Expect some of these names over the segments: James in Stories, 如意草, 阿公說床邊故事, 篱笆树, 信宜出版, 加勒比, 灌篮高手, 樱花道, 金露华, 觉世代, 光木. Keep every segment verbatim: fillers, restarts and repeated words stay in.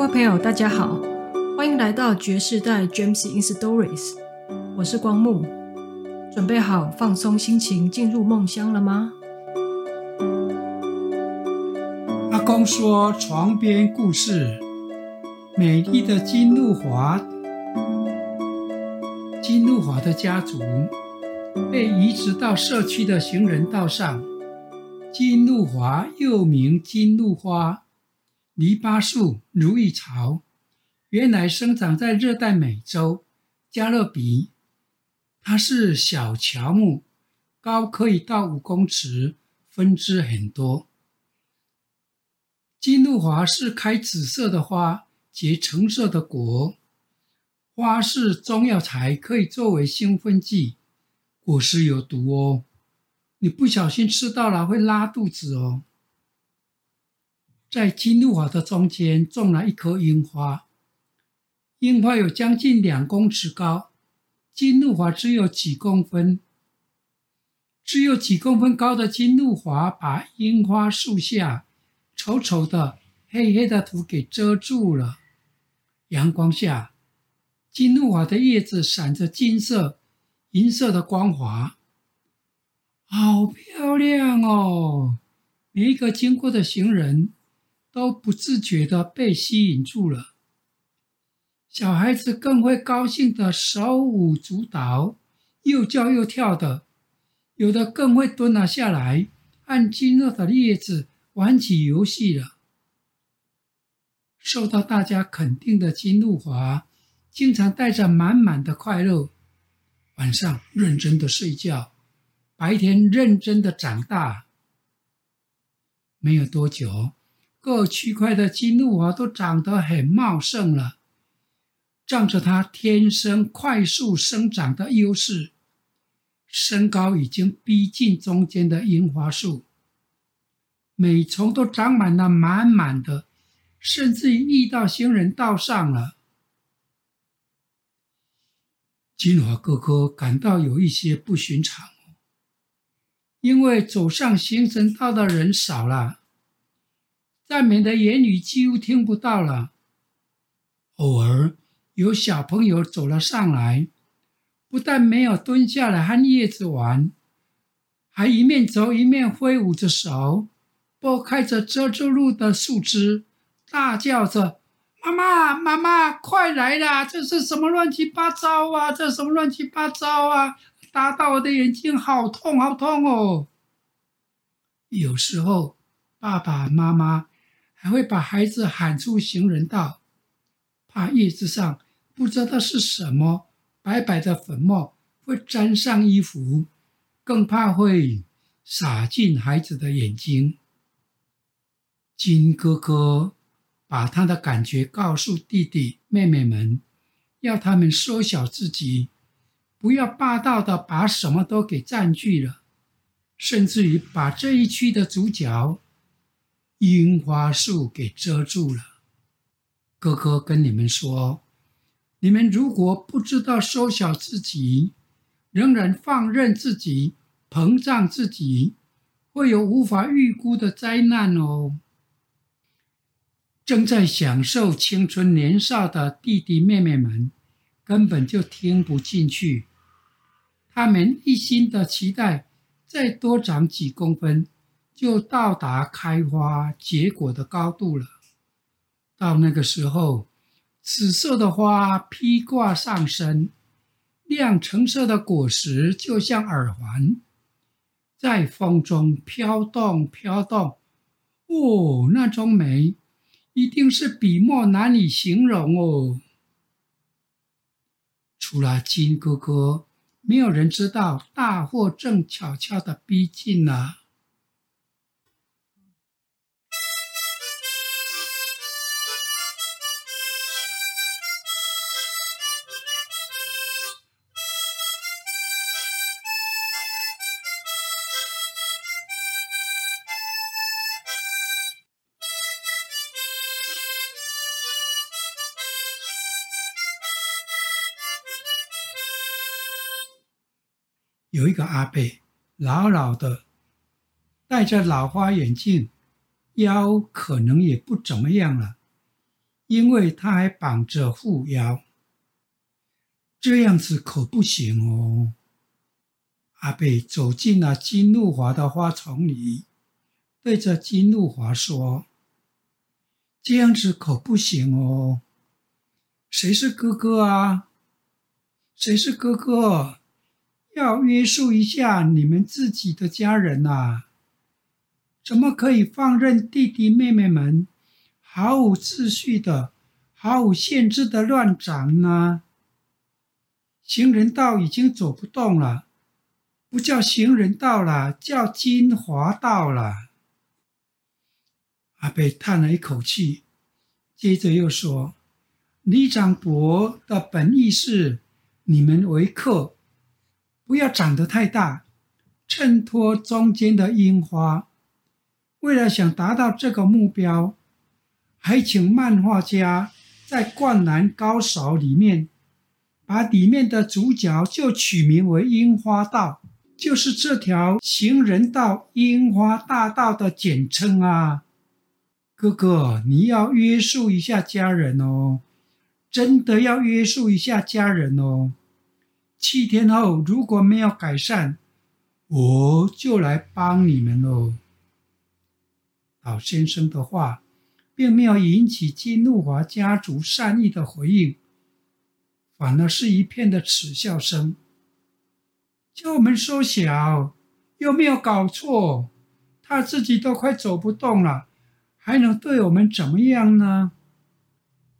各位朋友大家好，欢迎来到觉世代 James in Stories， 我是光木。准备好放松心情进入梦乡了吗？阿公说床边故事，美丽的金露华金露华的家族被移植到社区的行人道上。金露华又名金露花、篱笆树、如意草，原来生长在热带美洲加勒比。它是小乔木，高可以到五公尺，分支很多。金露华是开紫色的花，结橙色的果。花是中药材，可以作为兴奋剂。果实有毒哦，你不小心吃到了会拉肚子哦。在金露华的中间种了一棵樱花，樱花有将近两公尺高，金露华只有几公分。只有几公分高的金露华把樱花树下稠稠的黑黑的土给遮住了。阳光下，金露华的叶子闪着金色、银色的光华，好漂亮哦！每一个经过的行人都不自觉地被吸引住了。小孩子更会高兴地手舞足蹈，又叫又跳的，有的更会蹲了下来，按金露的叶子玩起游戏了。受到大家肯定的金露华，经常带着满满的快乐，晚上认真的睡觉，白天认真的长大。没有多久，各区块的金露华都长得很茂盛了，仗着它天生快速生长的优势，身高已经逼近中间的樱花树。每丛都长满了满满的，甚至溢到行人道上了。金华哥哥感到有一些不寻常，因为走上行人道的人少了，赞美的言语几乎听不到了。偶尔有小朋友走了上来，不但没有蹲下来和叶子玩，还一面走一面挥舞着手，拨开着遮住路的树枝，大叫着：“妈妈，妈妈，快来啦！这是什么乱七八糟啊？这是什么乱七八糟啊？打到我的眼睛，好痛，好痛哦！”有时候，爸爸妈妈还会把孩子喊出行人道，怕叶子上不知道是什么白白的粉末会沾上衣服，更怕会洒进孩子的眼睛。金哥哥把他的感觉告诉弟弟妹妹们，要他们缩小自己，不要霸道的把什么都给占据了，甚至于把这一区的主角樱花树给遮住了。哥哥跟你们说，你们如果不知道缩小自己，仍然放任自己、膨胀自己，会有无法预估的灾难哦。正在享受青春年少的弟弟妹妹们根本就听不进去，他们一心的期待再多长几公分就到达开花结果的高度了。到那个时候，紫色的花披挂上身，亮橙色的果实就像耳环，在风中飘动飘动。哦，那种美一定是笔墨难以形容哦。除了金哥哥，没有人知道大祸正悄悄地逼近了。有一个阿伯，老老的，戴着老花眼镜，腰可能也不怎么样了，因为他还绑着护腰。这样子可不行哦。阿北走进了金露华的花丛里，对着金露华说，这样子可不行哦。谁是哥哥啊？谁是哥哥？要约束一下你们自己的家人啊，怎么可以放任弟弟妹妹们毫无秩序的、毫无限制的乱长呢？行人道已经走不动了，不叫行人道了，叫金华道了。阿北叹了一口气，接着又说，李长伯的本意是你们为客，不要长得太大，衬托中间的樱花。为了想达到这个目标，还请漫画家在《灌篮高手》里面把里面的主角就取名为樱花道，就是这条行人道樱花大道的简称啊。哥哥，你要约束一下家人哦，真的要约束一下家人哦。七天后如果没有改善，我就来帮你们喽。老先生的话并没有引起金露华家族善意的回应，反而是一片的耻笑声。叫我们缩小，又没有搞错，他自己都快走不动了，还能对我们怎么样呢？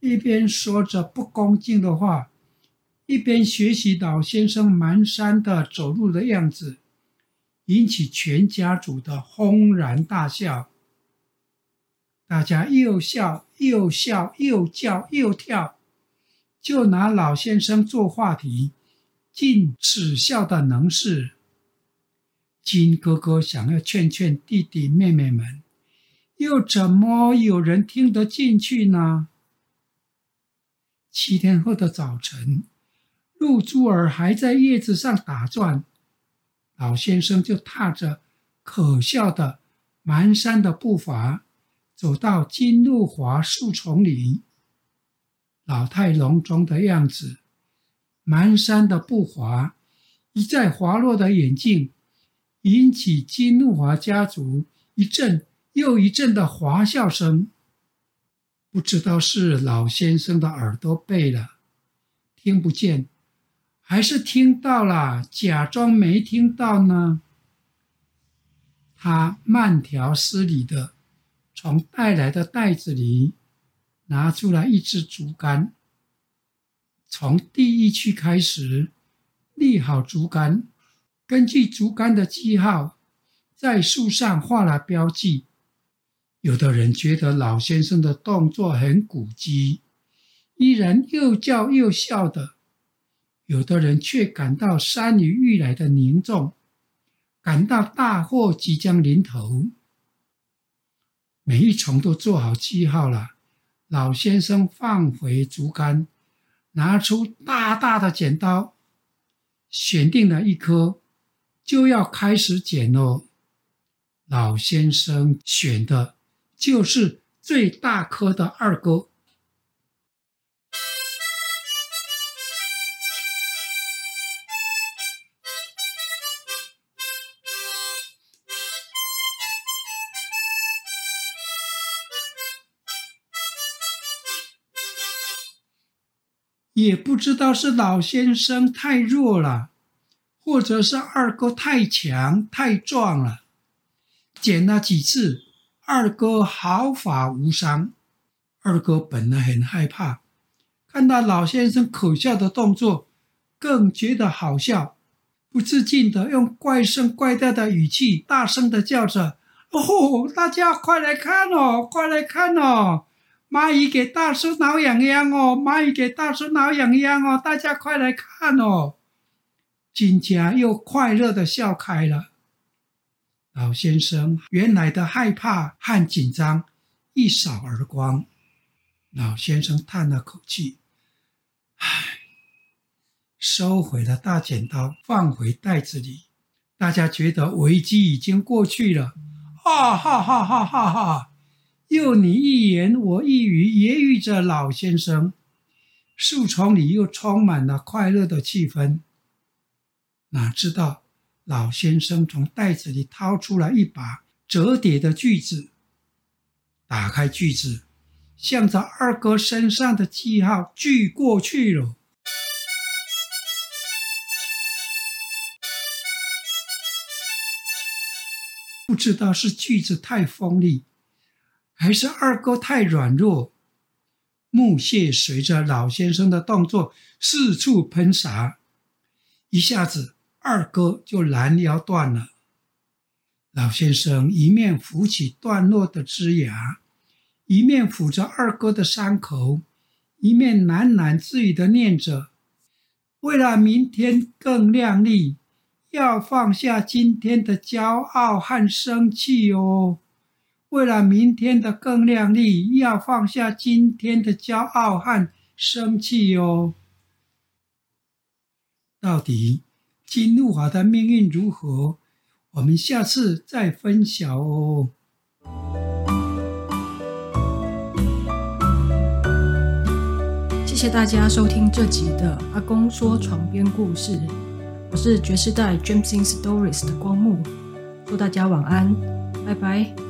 一边说着不恭敬的话，一边学习老先生蹒跚的走路的样子，引起全家族的轰然大笑。大家又笑又笑又叫又跳，就拿老先生做话题，尽耻笑的能事。金哥哥想要劝劝弟弟妹妹们，又怎么有人听得进去呢？七天后的早晨，露珠儿还在叶子上打转，老先生就踏着可笑的蹒跚的步伐走到金露华树丛里，老态龙钟的样子，蹒跚的步伐，一再滑落的眼镜，引起金露华家族一阵又一阵的滑笑声。不知道是老先生的耳朵背了，听不见，还是听到了，假装没听到呢？他慢条斯理的从带来的袋子里拿出来一支竹竿，从第一区开始立好竹竿，根据竹竿的记号在树上画了标记。有的人觉得老先生的动作很古稽，依然又叫又笑的，有的人却感到山雨欲来的凝重，感到大祸即将临头。每一丛都做好记号了，老先生放回竹竿，拿出大大的剪刀，选定了一棵，就要开始剪喽。老先生选的就是最大棵的二哥。也不知道是老先生太弱了，或者是二哥太强太壮了，剪了几次，二哥毫发无伤。二哥本来很害怕，看到老先生可笑的动作更觉得好笑，不自禁的用怪声怪调的语气大声的叫着，哦，大家快来看哦，快来看哦，蚂蚁给大叔挠痒痒哦，蚂蚁给大叔挠痒痒哦，大家快来看哦。金家又快乐的笑开了。老先生原来的害怕和紧张一扫而光。老先生叹了口气，唉，收回了大剪刀，放回袋子里。大家觉得危机已经过去了，哈哈哈哈哈哈，又你一言我一语揶揄着老先生，树丛里又充满了快乐的气氛。哪知道老先生从袋子里掏出来一把折叠的锯子，打开锯子，向着二哥身上的记号锯过去了。不知道是锯子太锋利，还是二哥太软弱，木屑随着老先生的动作四处喷洒，一下子二哥就拦腰断了。老先生一面扶起断落的枝芽，一面抚着二哥的伤口，一面喃喃自语地念着：为了明天更亮丽，要放下今天的骄傲和生气哦。为了明天的更亮丽，要放下今天的骄傲和生气哦。到底金露华的命运如何？我们下次再分享哦。谢谢大家收听这集的阿公说床边故事，我是觉世代 James in Stories 的光木，祝大家晚安，拜拜。